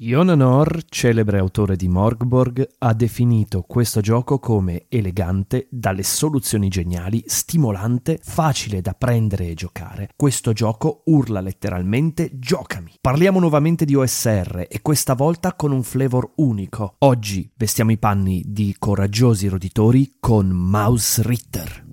John Honor, celebre autore di Morgborg, ha definito questo gioco come elegante, dalle soluzioni geniali, stimolante, facile da prendere e giocare. Questo gioco urla letteralmente giocami. Parliamo nuovamente di OSR e questa volta con un flavor unico. Oggi vestiamo i panni di coraggiosi roditori con Mausritter.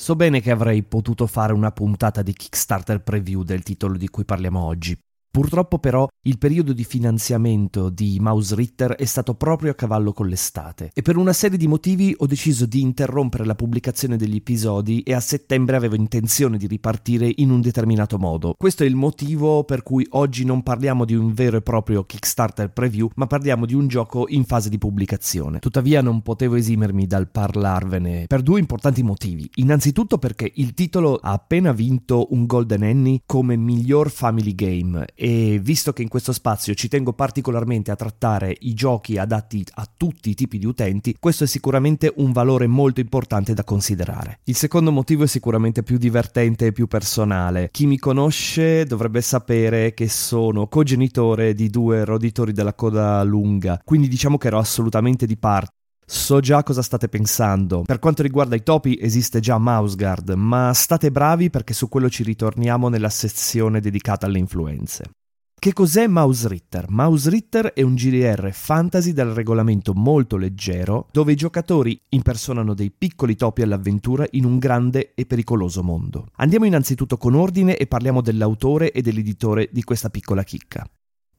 So bene che avrei potuto fare una puntata di Kickstarter preview del titolo di cui parliamo oggi. Purtroppo però il periodo di finanziamento di Mausritter è stato proprio a cavallo con l'estate e per una serie di motivi ho deciso di interrompere la pubblicazione degli episodi e a settembre avevo intenzione di ripartire in un determinato modo. Questo è il motivo per cui oggi non parliamo di un vero e proprio Kickstarter preview, ma parliamo di un gioco in fase di pubblicazione. Tuttavia non potevo esimermi dal parlarvene per due importanti motivi. Innanzitutto perché il titolo ha appena vinto un Golden ENnie come miglior family game e visto che in questo spazio ci tengo particolarmente a trattare i giochi adatti a tutti i tipi di utenti, questo è sicuramente un valore molto importante da considerare. Il secondo motivo è sicuramente più divertente e più personale. Chi mi conosce dovrebbe sapere che sono cogenitore di due roditori della coda lunga, quindi diciamo che ero assolutamente di parte. So già cosa state pensando. Per quanto riguarda i topi esiste già Mouse Guard, ma state bravi perché su quello ci ritorniamo nella sezione dedicata alle influenze. Che cos'è Mausritter? Mausritter è un GDR fantasy dal regolamento molto leggero, dove i giocatori impersonano dei piccoli topi all'avventura in un grande e pericoloso mondo. Andiamo innanzitutto con ordine e parliamo dell'autore e dell'editore di questa piccola chicca.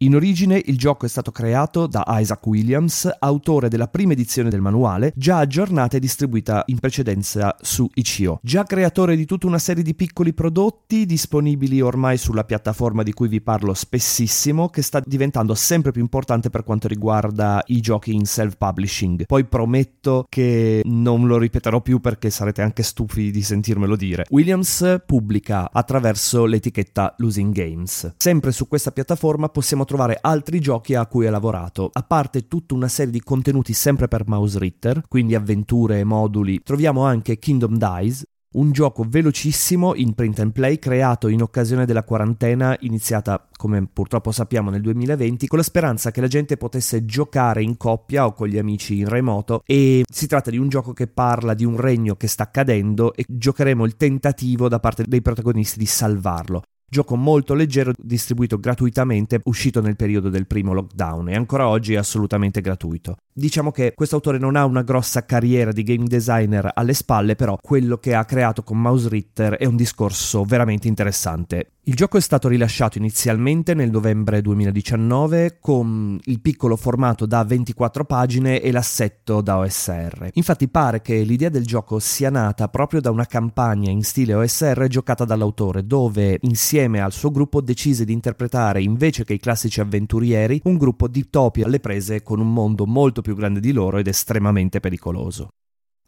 In origine il gioco è stato creato da Isaac Williams, autore della prima edizione del manuale, già aggiornata e distribuita in precedenza su itch.io. Già creatore di tutta una serie di piccoli prodotti disponibili ormai sulla piattaforma di cui vi parlo spessissimo, che sta diventando sempre più importante per quanto riguarda i giochi in self-publishing. Poi prometto che non lo ripeterò più perché sarete anche stufi di sentirmelo dire. Williams pubblica attraverso l'etichetta Losing Games. Sempre su questa piattaforma possiamo trovare altri giochi a cui ha lavorato, a parte tutta una serie di contenuti sempre per Mausritter, quindi avventure e moduli. Troviamo anche Kingdom Dice, un gioco velocissimo in print and play creato in occasione della quarantena iniziata, come purtroppo sappiamo, nel 2020, con la speranza che la gente potesse giocare in coppia o con gli amici in remoto, e si tratta di un gioco che parla di un regno che sta cadendo e giocheremo il tentativo da parte dei protagonisti di salvarlo. Gioco molto leggero, distribuito gratuitamente, uscito nel periodo del primo lockdown e ancora oggi è assolutamente gratuito. Diciamo che questo autore non ha una grossa carriera di game designer alle spalle, però quello che ha creato con Mausritter è un discorso veramente interessante. Il gioco è stato rilasciato inizialmente nel novembre 2019 con il piccolo formato da 24 pagine e l'assetto da OSR. Infatti pare che l'idea del gioco sia nata proprio da una campagna in stile OSR giocata dall'autore, dove insieme al suo gruppo decise di interpretare, invece che i classici avventurieri, un gruppo di topi alle prese con un mondo molto più grande di loro ed estremamente pericoloso.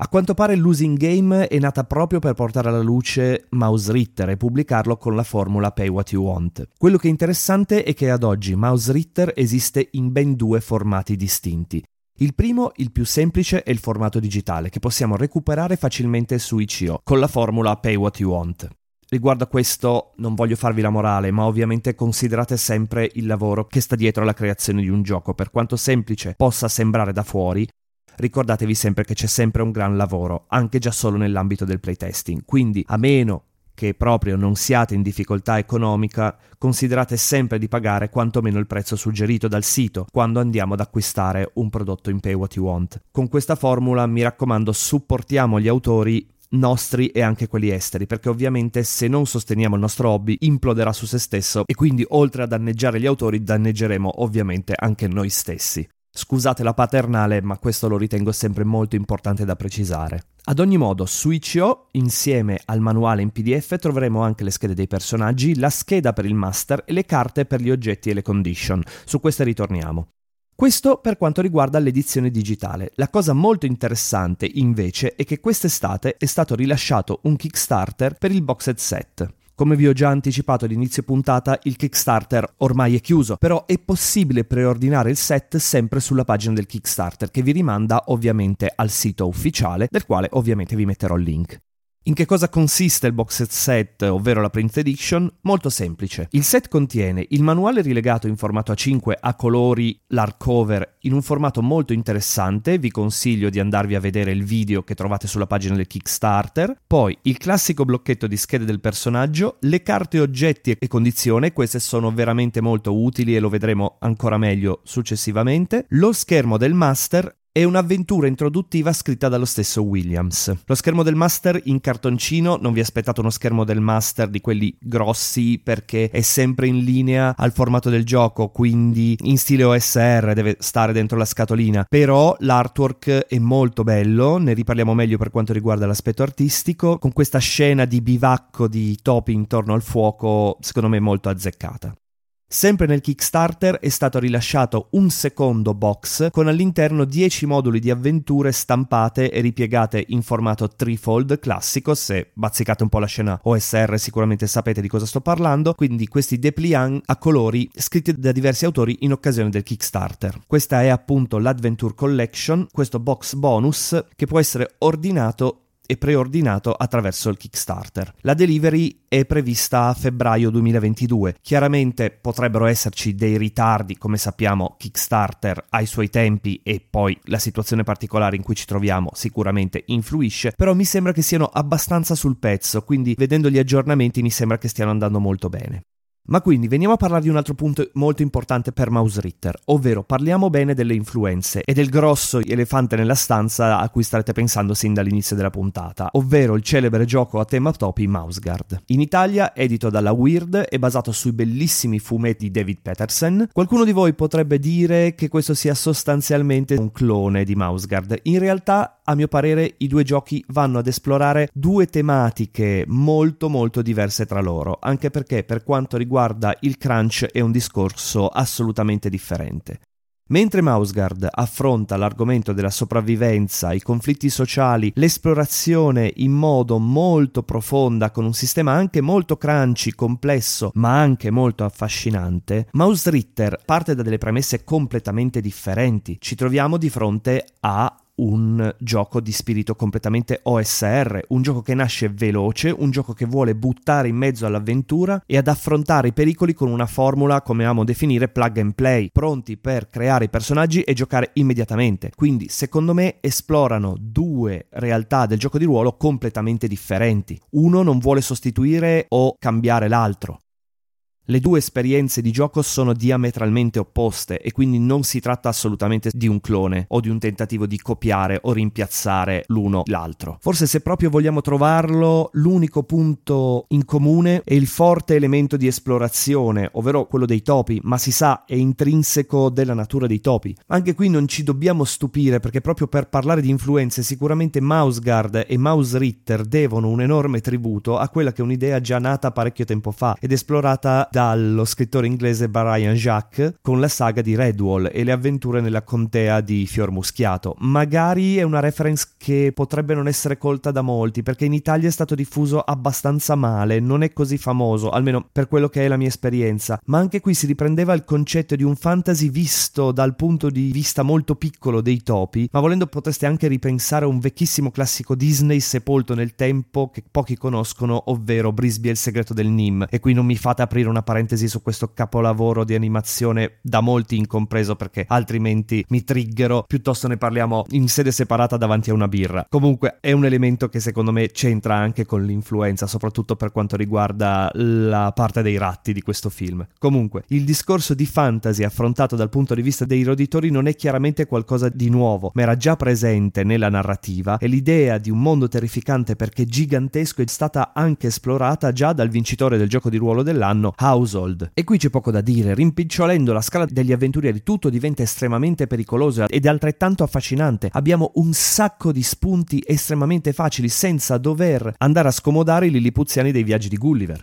A quanto pare Losing Game è nata proprio per portare alla luce Mausritter e pubblicarlo con la formula Pay What You Want. Quello che è interessante è che ad oggi Mausritter esiste in ben due formati distinti. Il primo, il più semplice, è il formato digitale, che possiamo recuperare facilmente su itch.io, con la formula Pay What You Want. Riguardo a questo non voglio farvi la morale, ma ovviamente considerate sempre il lavoro che sta dietro alla creazione di un gioco, per quanto semplice possa sembrare da fuori. Ricordatevi sempre che c'è sempre un gran lavoro, anche già solo nell'ambito del playtesting, quindi a meno che proprio non siate in difficoltà economica, considerate sempre di pagare quantomeno il prezzo suggerito dal sito quando andiamo ad acquistare un prodotto in Pay What You Want. Con questa formula, mi raccomando, supportiamo gli autori nostri e anche quelli esteri, perché ovviamente se non sosteniamo il nostro hobby imploderà su se stesso e quindi oltre a danneggiare gli autori danneggeremo ovviamente anche noi stessi. Scusate la paternale, ma questo lo ritengo sempre molto importante da precisare. Ad ogni modo, su itch.io, insieme al manuale in PDF, troveremo anche le schede dei personaggi, la scheda per il master e le carte per gli oggetti e le condition. Su queste ritorniamo. Questo per quanto riguarda l'edizione digitale. La cosa molto interessante, invece, è che quest'estate è stato rilasciato un Kickstarter per il boxed set. Come vi ho già anticipato all'inizio puntata, il Kickstarter ormai è chiuso, però è possibile preordinare il set sempre sulla pagina del Kickstarter, che vi rimanda ovviamente al sito ufficiale, del quale ovviamente vi metterò il link. In che cosa consiste il boxed set, ovvero la print edition? Molto semplice. Il set contiene il manuale rilegato in formato A5 a colori, l'hardcover, in un formato molto interessante, vi consiglio di andarvi a vedere il video che trovate sulla pagina del Kickstarter, poi il classico blocchetto di schede del personaggio, le carte oggetti e condizione, queste sono veramente molto utili e lo vedremo ancora meglio successivamente, lo schermo del master, è un'avventura introduttiva scritta dallo stesso Williams. Lo schermo del master in cartoncino, non vi aspettate uno schermo del master di quelli grossi perché è sempre in linea al formato del gioco, quindi in stile OSR deve stare dentro la scatolina, però l'artwork è molto bello, ne riparliamo meglio per quanto riguarda l'aspetto artistico, con questa scena di bivacco di topi intorno al fuoco secondo me molto azzeccata. Sempre nel Kickstarter è stato rilasciato un secondo box con all'interno 10 moduli di avventure stampate e ripiegate in formato trifold classico, se bazzicate un po' la scena OSR sicuramente sapete di cosa sto parlando, quindi questi dépliant a colori scritti da diversi autori in occasione del Kickstarter. Questa è appunto l'Adventure Collection, questo box bonus che può essere ordinato e preordinato attraverso il Kickstarter. La delivery è prevista a febbraio 2022. Chiaramente potrebbero esserci dei ritardi, come sappiamo Kickstarter ha i suoi tempi e poi la situazione particolare in cui ci troviamo sicuramente influisce, però mi sembra che siano abbastanza sul pezzo, quindi vedendo gli aggiornamenti mi sembra che stiano andando molto bene. Ma quindi veniamo a parlare di un altro punto molto importante per Mausritter, ovvero parliamo bene delle influenze e del grosso elefante nella stanza a cui starete pensando sin dall'inizio della puntata, ovvero il celebre gioco a tema topi Mouse Guard. In Italia, edito dalla Weird, è basato sui bellissimi fumetti di David Peterson. Qualcuno di voi potrebbe dire che questo sia sostanzialmente un clone di Mouse Guard. In realtà, a mio parere, i due giochi vanno ad esplorare due tematiche molto diverse tra loro, anche perché per quanto riguarda il crunch è un discorso assolutamente differente. Mentre Mouse Guard affronta l'argomento della sopravvivenza, i conflitti sociali, l'esplorazione in modo molto profonda con un sistema anche molto crunchy, complesso, ma anche molto affascinante, Mausritter parte da delle premesse completamente differenti. Ci troviamo di fronte a un gioco di spirito completamente OSR, un gioco che nasce veloce, un gioco che vuole buttare in mezzo all'avventura e ad affrontare i pericoli con una formula, come amo definire, plug and play, pronti per creare i personaggi e giocare immediatamente. Quindi, secondo me, esplorano due realtà del gioco di ruolo completamente differenti. Uno non vuole sostituire o cambiare l'altro. Le due esperienze di gioco sono diametralmente opposte e quindi non si tratta assolutamente di un clone o di un tentativo di copiare o rimpiazzare l'uno l'altro. Forse se proprio vogliamo trovarlo, l'unico punto in comune è il forte elemento di esplorazione, ovvero quello dei topi, ma si sa è intrinseco della natura dei topi. Anche qui non ci dobbiamo stupire perché proprio per parlare di influenze sicuramente Mouse Guard e Mausritter devono un enorme tributo a quella che è un'idea già nata parecchio tempo fa ed esplorata dallo scrittore inglese Brian Jacques con la saga di Redwall e le avventure nella contea di Fior Muschiato. Magari è una reference che potrebbe non essere colta da molti perché in Italia è stato diffuso abbastanza male, non è così famoso, almeno per quello che è la mia esperienza, ma anche qui si riprendeva il concetto di un fantasy visto dal punto di vista molto piccolo dei topi, ma volendo potreste anche ripensare a un vecchissimo classico Disney sepolto nel tempo che pochi conoscono, ovvero Brisby e il segreto del Nim, e qui non mi fate aprire una una parentesi su questo capolavoro di animazione da molti incompreso, perché altrimenti mi triggero, piuttosto ne parliamo in sede separata davanti a una birra. Comunque è un elemento che secondo me c'entra anche con l'influenza, soprattutto per quanto riguarda la parte dei ratti di questo film. Comunque il discorso di fantasy affrontato dal punto di vista dei roditori non è chiaramente qualcosa di nuovo, ma era già presente nella narrativa, e l'idea di un mondo terrificante perché gigantesco è stata anche esplorata già dal vincitore del gioco di ruolo dell'anno, Household. E qui c'è poco da dire, rimpicciolendo la scala degli avventurieri tutto diventa estremamente pericoloso ed altrettanto affascinante. Abbiamo un sacco di spunti estremamente facili senza dover andare a scomodare i lillipuziani dei viaggi di Gulliver.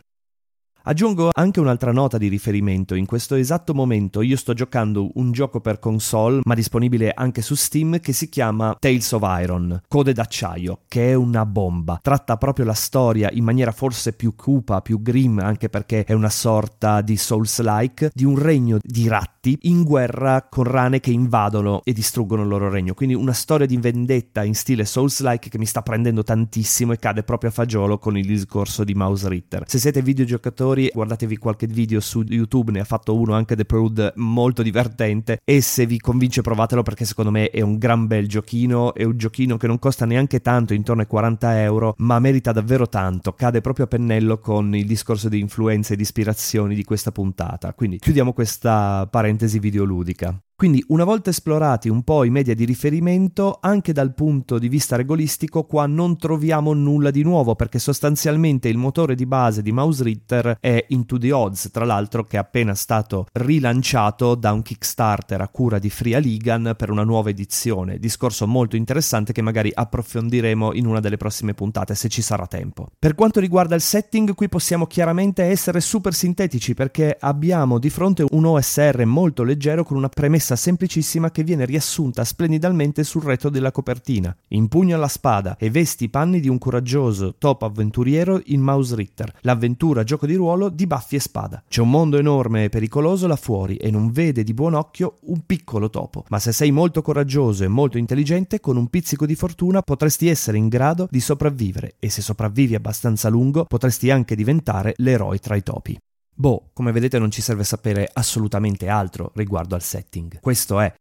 Aggiungo anche un'altra nota di riferimento: in questo esatto momento io sto giocando un gioco per console, ma disponibile anche su Steam, che si chiama Tales of Iron, Code d'acciaio, che è una bomba. Tratta proprio la storia in maniera forse più cupa, più grim, anche perché è una sorta di Souls-like, di un regno di ratti in guerra con rane che invadono e distruggono il loro regno. Quindi una storia di vendetta in stile Souls-like che mi sta prendendo tantissimo e cade proprio a fagiolo con il discorso di Mausritter. Se siete videogiocatori, guardatevi qualche video su YouTube, ne ha fatto uno anche The Proud molto divertente, e se vi convince provatelo, perché secondo me è un gran bel giochino, è un giochino che non costa neanche tanto, intorno ai 40 euro, ma merita davvero tanto, cade proprio a pennello con il discorso di influenze e di ispirazioni di questa puntata. Quindi chiudiamo questa parentesi videoludica. Quindi una volta esplorati un po' i media di riferimento, anche dal punto di vista regolistico qua non troviamo nulla di nuovo, perché sostanzialmente il motore di base di Mausritter è Into the Odds, tra l'altro che è appena stato rilanciato da un Kickstarter a cura di Fria Ligan per una nuova edizione. Discorso molto interessante che magari approfondiremo in una delle prossime puntate se ci sarà tempo. Per quanto riguarda il setting, qui possiamo chiaramente essere super sintetici, perché abbiamo di fronte un OSR molto leggero con una premessa semplicissima che viene riassunta splendidamente sul retro della copertina. Impugna la spada e vesti i panni di un coraggioso top avventuriero in Mausritter, l'avventura gioco di ruolo di baffi e spada. C'è un mondo enorme e pericoloso là fuori e non vede di buon occhio un piccolo topo, ma se sei molto coraggioso e molto intelligente, con un pizzico di fortuna potresti essere in grado di sopravvivere, e se sopravvivi abbastanza a lungo potresti anche diventare l'eroe tra i topi. Boh, come vedete non ci serve sapere assolutamente altro riguardo al setting. Questo è.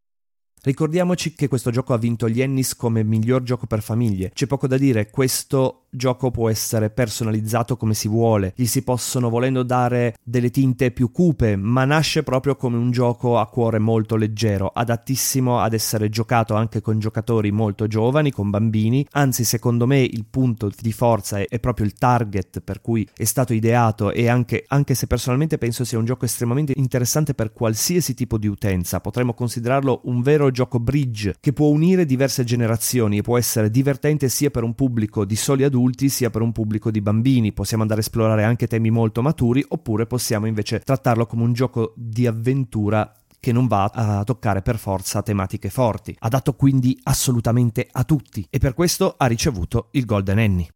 Ricordiamoci che questo gioco ha vinto gli ENnies come miglior gioco per famiglie. C'è poco da dire, questo gioco può essere personalizzato come si vuole, gli si possono volendo dare delle tinte più cupe, ma nasce proprio come un gioco a cuore molto leggero, adattissimo ad essere giocato anche con giocatori molto giovani, con bambini. Anzi, secondo me il punto di forza è proprio il target per cui è stato ideato, e anche se personalmente penso sia un gioco estremamente interessante per qualsiasi tipo di utenza. Potremmo considerarlo un vero gioco bridge che può unire diverse generazioni e può essere divertente sia per un pubblico di soli adulti sia per un pubblico di bambini. Possiamo andare a esplorare anche temi molto maturi, oppure possiamo invece trattarlo come un gioco di avventura che non va a toccare per forza tematiche forti, adatto quindi assolutamente a tutti, e per questo ha ricevuto il Golden ENnie.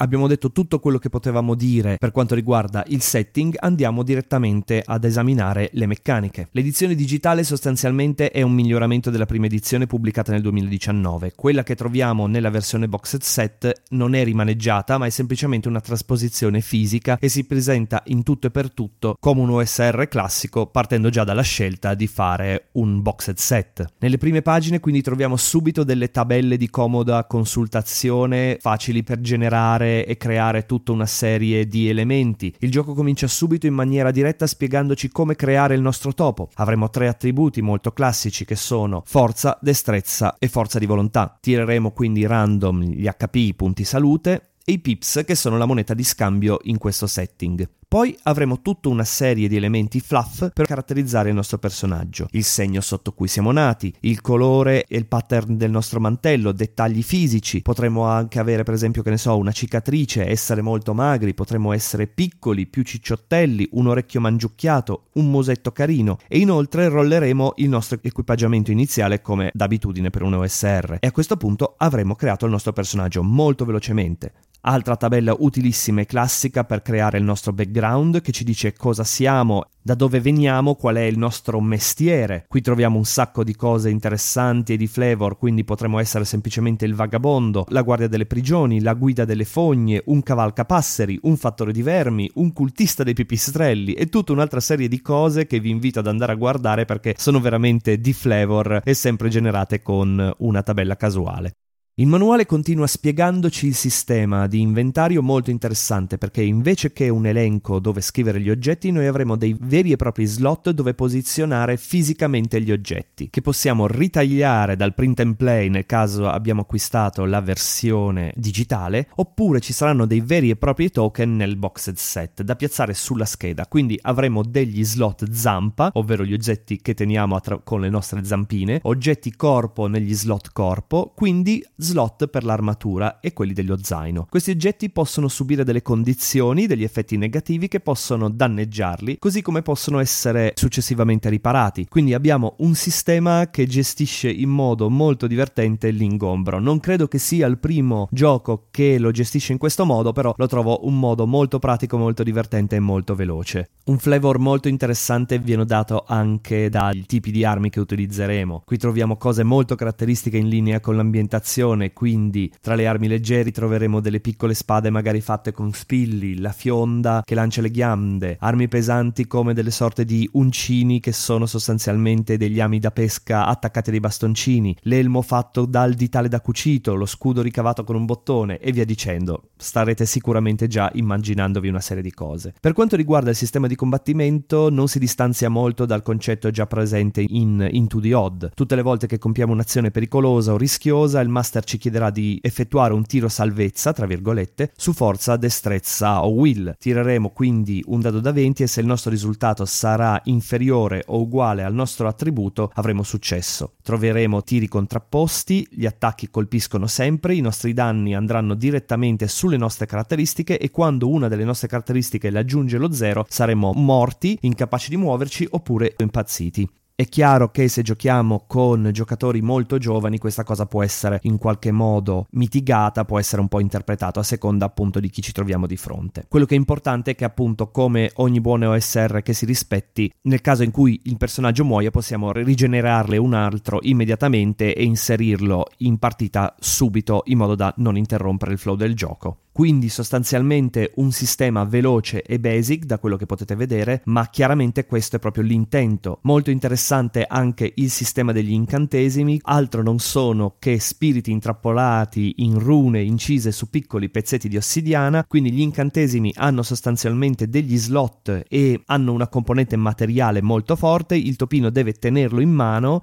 Abbiamo detto tutto quello che potevamo dire per quanto riguarda il setting, andiamo direttamente ad esaminare le meccaniche. L'edizione digitale sostanzialmente è un miglioramento della prima edizione pubblicata nel 2019. Quella che troviamo nella versione boxed set non è rimaneggiata, ma è semplicemente una trasposizione fisica e si presenta in tutto e per tutto come un OSR classico, partendo già dalla scelta di fare un boxed set. Nelle prime pagine quindi troviamo subito delle tabelle di comoda consultazione, facili per generare e creare tutta una serie di elementi. Il gioco comincia subito in maniera diretta spiegandoci come creare il nostro topo. Avremo 3 attributi molto classici che sono forza, destrezza e forza di volontà. Tireremo quindi random gli HP, i punti salute, e i pips, che sono la moneta di scambio in questo setting. Poi avremo tutta una serie di elementi fluff per caratterizzare il nostro personaggio: il segno sotto cui siamo nati, il colore e il pattern del nostro mantello, dettagli fisici. Potremmo anche avere, per esempio, che ne so, una cicatrice, essere molto magri, potremmo essere piccoli, più cicciottelli, un orecchio mangiucchiato, un musetto carino. E inoltre rolleremo il nostro equipaggiamento iniziale come d'abitudine per un OSR, e a questo punto avremo creato il nostro personaggio molto velocemente. Altra tabella utilissima e classica per creare il nostro background, background che ci dice cosa siamo, da dove veniamo, qual è il nostro mestiere. Qui troviamo un sacco di cose interessanti e di flavor, quindi potremmo essere semplicemente il vagabondo, la guardia delle prigioni, la guida delle fogne, un cavalcapasseri, un fattore di vermi, un cultista dei pipistrelli e tutta un'altra serie di cose che vi invito ad andare a guardare perché sono veramente di flavor e sempre generate con una tabella casuale. Il manuale continua spiegandoci il sistema di inventario, molto interessante perché invece che un elenco dove scrivere gli oggetti noi avremo dei veri e propri slot dove posizionare fisicamente gli oggetti che possiamo ritagliare dal print and play nel caso abbiamo acquistato la versione digitale, oppure ci saranno dei veri e propri token nel boxed set da piazzare sulla scheda, quindi avremo degli slot zampa, ovvero gli oggetti che teniamo con le nostre zampine, oggetti corpo negli slot corpo, quindi slot per l'armatura e quelli dello zaino. Questi oggetti possono subire delle condizioni, degli effetti negativi che possono danneggiarli, così come possono essere successivamente riparati. Quindi abbiamo un sistema che gestisce in modo molto divertente l'ingombro. Non credo che sia il primo gioco che lo gestisce in questo modo, però lo trovo un modo molto pratico, molto divertente e molto veloce. Un flavor molto interessante viene dato anche dai tipi di armi che utilizzeremo. Qui troviamo cose molto caratteristiche in linea con l'ambientazione, quindi tra le armi leggeri troveremo delle piccole spade magari fatte con spilli, la fionda che lancia le ghiande, armi pesanti come delle sorte di uncini che sono sostanzialmente degli ami da pesca attaccati a dei bastoncini, l'elmo fatto dal ditale da cucito, lo scudo ricavato con un bottone e via dicendo. Starete sicuramente già immaginandovi una serie di cose. Per quanto riguarda il sistema di combattimento non si distanzia molto dal concetto già presente in Into the Odds. Tutte le volte che compiamo un'azione pericolosa o rischiosa il master ci chiederà di effettuare un tiro salvezza, tra virgolette, su forza, destrezza o will. Tireremo quindi un dado da 20 e se il nostro risultato sarà inferiore o uguale al nostro attributo avremo successo. Troveremo tiri contrapposti, gli attacchi colpiscono sempre, i nostri danni andranno direttamente sulle nostre caratteristiche e quando una delle nostre caratteristiche raggiunge lo 0 saremo morti, incapaci di muoverci oppure impazziti. È chiaro che se giochiamo con giocatori molto giovani questa cosa può essere in qualche modo mitigata, può essere un po' interpretata a seconda appunto di chi ci troviamo di fronte. Quello che è importante è che appunto come ogni buon OSR che si rispetti, nel caso in cui il personaggio muoia possiamo rigenerarle un altro immediatamente e inserirlo in partita subito in modo da non interrompere il flow del gioco. Quindi sostanzialmente un sistema veloce e basic da quello che potete vedere, ma chiaramente questo è proprio l'intento. Molto interessante anche il sistema degli incantesimi, altro non sono che spiriti intrappolati in rune incise su piccoli pezzetti di ossidiana, quindi gli incantesimi hanno sostanzialmente degli slot e hanno una componente materiale molto forte, il topino deve tenere in mano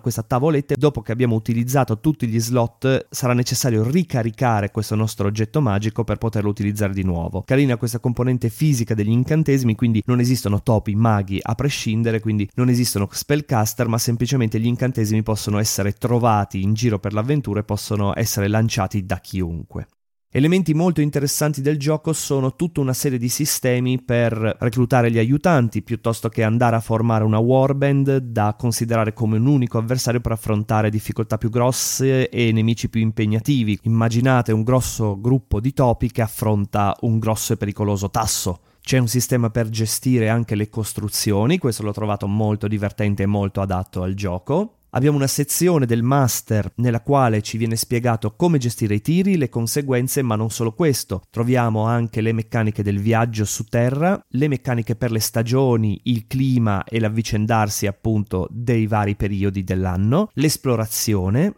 questa tavoletta, dopo che abbiamo utilizzato tutti gli slot sarà necessario ricaricare questo nostro oggetto magico per poterlo utilizzare di nuovo. Carina questa componente fisica degli incantesimi, quindi non esistono topi, maghi a prescindere, quindi non esistono spellcaster, ma semplicemente gli incantesimi possono essere trovati in giro per l'avventura e possono essere lanciati da chiunque. Elementi molto interessanti del gioco sono tutta una serie di sistemi per reclutare gli aiutanti, piuttosto che andare a formare una warband da considerare come un unico avversario per affrontare difficoltà più grosse e nemici più impegnativi. Immaginate un grosso gruppo di topi che affronta un grosso e pericoloso tasso. C'è un sistema per gestire anche le costruzioni, questo l'ho trovato molto divertente e molto adatto al gioco. Abbiamo una sezione del master nella quale ci viene spiegato come gestire i tiri, le conseguenze, ma non solo questo. Troviamo anche le meccaniche del viaggio su terra, le meccaniche per le stagioni, il clima e l'avvicendarsi appunto dei vari periodi dell'anno, l'esplorazione,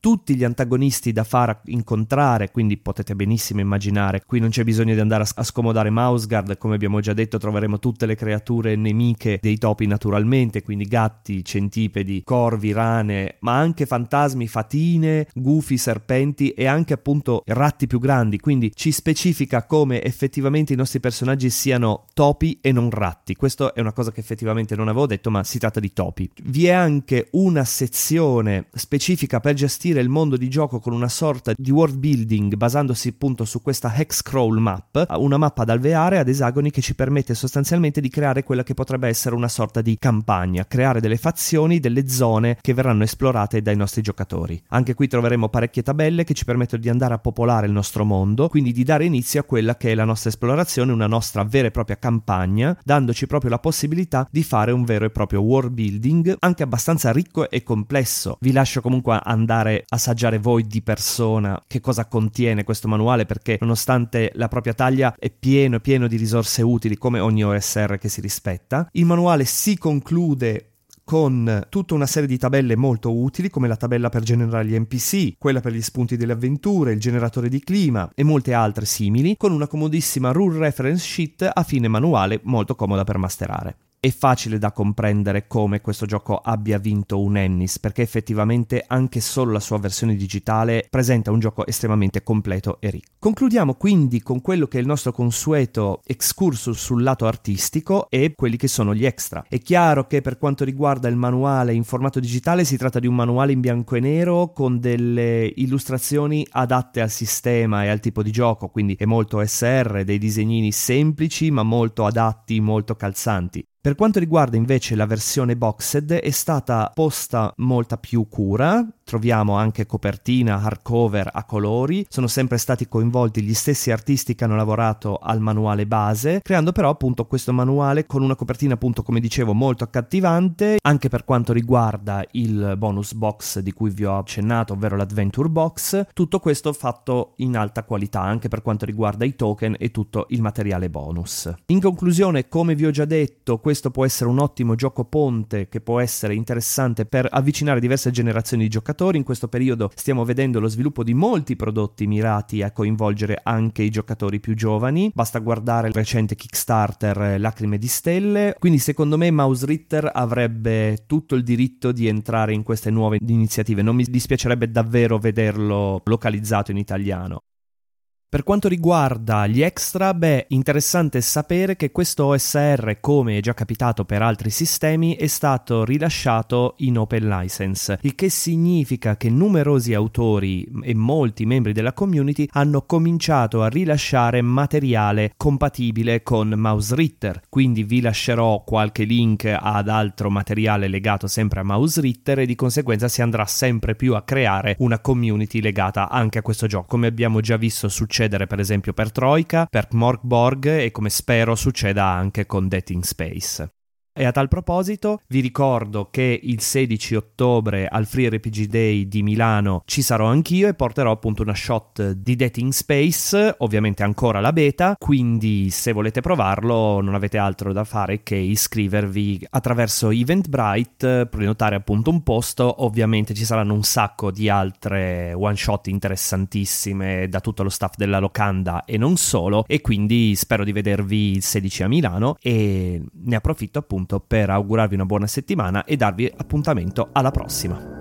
tutti gli antagonisti da far incontrare, quindi potete benissimo immaginare, qui non c'è bisogno di andare a scomodare Mouse Guard, come abbiamo già detto troveremo tutte le creature nemiche dei topi naturalmente, quindi gatti, centipedi, corvi, rane, ma anche fantasmi, fatine, gufi, serpenti e anche appunto ratti più grandi, quindi ci specifica come effettivamente i nostri personaggi siano topi e non ratti. Questo è una cosa che effettivamente non avevo detto, ma si tratta di topi. Vi è anche una sezione specifica per gestire gestire il mondo di gioco con una sorta di world building basandosi appunto su questa hex crawl map, una mappa ad alveare ad esagoni che ci permette sostanzialmente di creare quella che potrebbe essere una sorta di campagna, creare delle fazioni, delle zone che verranno esplorate dai nostri giocatori. Anche qui troveremo parecchie tabelle che ci permettono di andare a popolare il nostro mondo, quindi di dare inizio a quella che è la nostra esplorazione, una nostra vera e propria campagna, dandoci proprio la possibilità di fare un vero e proprio world building, anche abbastanza ricco e complesso. Vi lascio comunque andare a assaggiare voi di persona che cosa contiene questo manuale, perché nonostante la propria taglia è pieno di risorse utili come ogni OSR che si rispetta. Il manuale si conclude con tutta una serie di tabelle molto utili, come la tabella per generare gli NPC, quella per gli spunti delle avventure, il generatore di clima e molte altre simili, con una comodissima rule reference sheet a fine manuale molto comoda per masterare. È facile da comprendere come questo gioco abbia vinto un ENnies, perché effettivamente anche solo la sua versione digitale presenta un gioco estremamente completo e ricco. Concludiamo quindi con quello che è il nostro consueto excursus sul lato artistico e quelli che sono gli extra. È chiaro che per quanto riguarda il manuale in formato digitale si tratta di un manuale in bianco e nero con delle illustrazioni adatte al sistema e al tipo di gioco, quindi è molto OSR, dei disegnini semplici ma molto adatti, molto calzanti. Per quanto riguarda invece la versione boxed è stata posta molta più cura, troviamo anche copertina, hardcover a colori, sono sempre stati coinvolti gli stessi artisti che hanno lavorato al manuale base, creando però appunto questo manuale con una copertina appunto come dicevo molto accattivante, anche per quanto riguarda il bonus box di cui vi ho accennato, ovvero l'Adventure Box, tutto questo fatto in alta qualità anche per quanto riguarda i token e tutto il materiale bonus. In conclusione, come vi ho già detto, questo può essere un ottimo gioco ponte che può essere interessante per avvicinare diverse generazioni di giocatori. In questo periodo stiamo vedendo lo sviluppo di molti prodotti mirati a coinvolgere anche i giocatori più giovani, basta guardare il recente Kickstarter Lacrime di Stelle, quindi secondo me Mausritter avrebbe tutto il diritto di entrare in queste nuove iniziative, non mi dispiacerebbe davvero vederlo localizzato in italiano. Per quanto riguarda gli extra, interessante sapere che questo OSR, come è già capitato per altri sistemi, è stato rilasciato in open license, il che significa che numerosi autori e molti membri della community hanno cominciato a rilasciare materiale compatibile con Mausritter, quindi vi lascerò qualche link ad altro materiale legato sempre a Mausritter e di conseguenza si andrà sempre più a creare una community legata anche a questo gioco, come abbiamo già visto succedere per esempio per Troika, per Mork Borg e come spero succeda anche con Dating Space. E a tal proposito vi ricordo che il 16 ottobre al Free RPG Day di Milano ci sarò anch'io e porterò appunto una shot di Dating Space, ovviamente ancora la beta, quindi se volete provarlo non avete altro da fare che iscrivervi attraverso Eventbrite, prenotare appunto un posto. Ovviamente ci saranno un sacco di altre one shot interessantissime da tutto lo staff della locanda e non solo, e quindi spero di vedervi il 16 a Milano e ne approfitto appunto per augurarvi una buona settimana e darvi appuntamento alla prossima.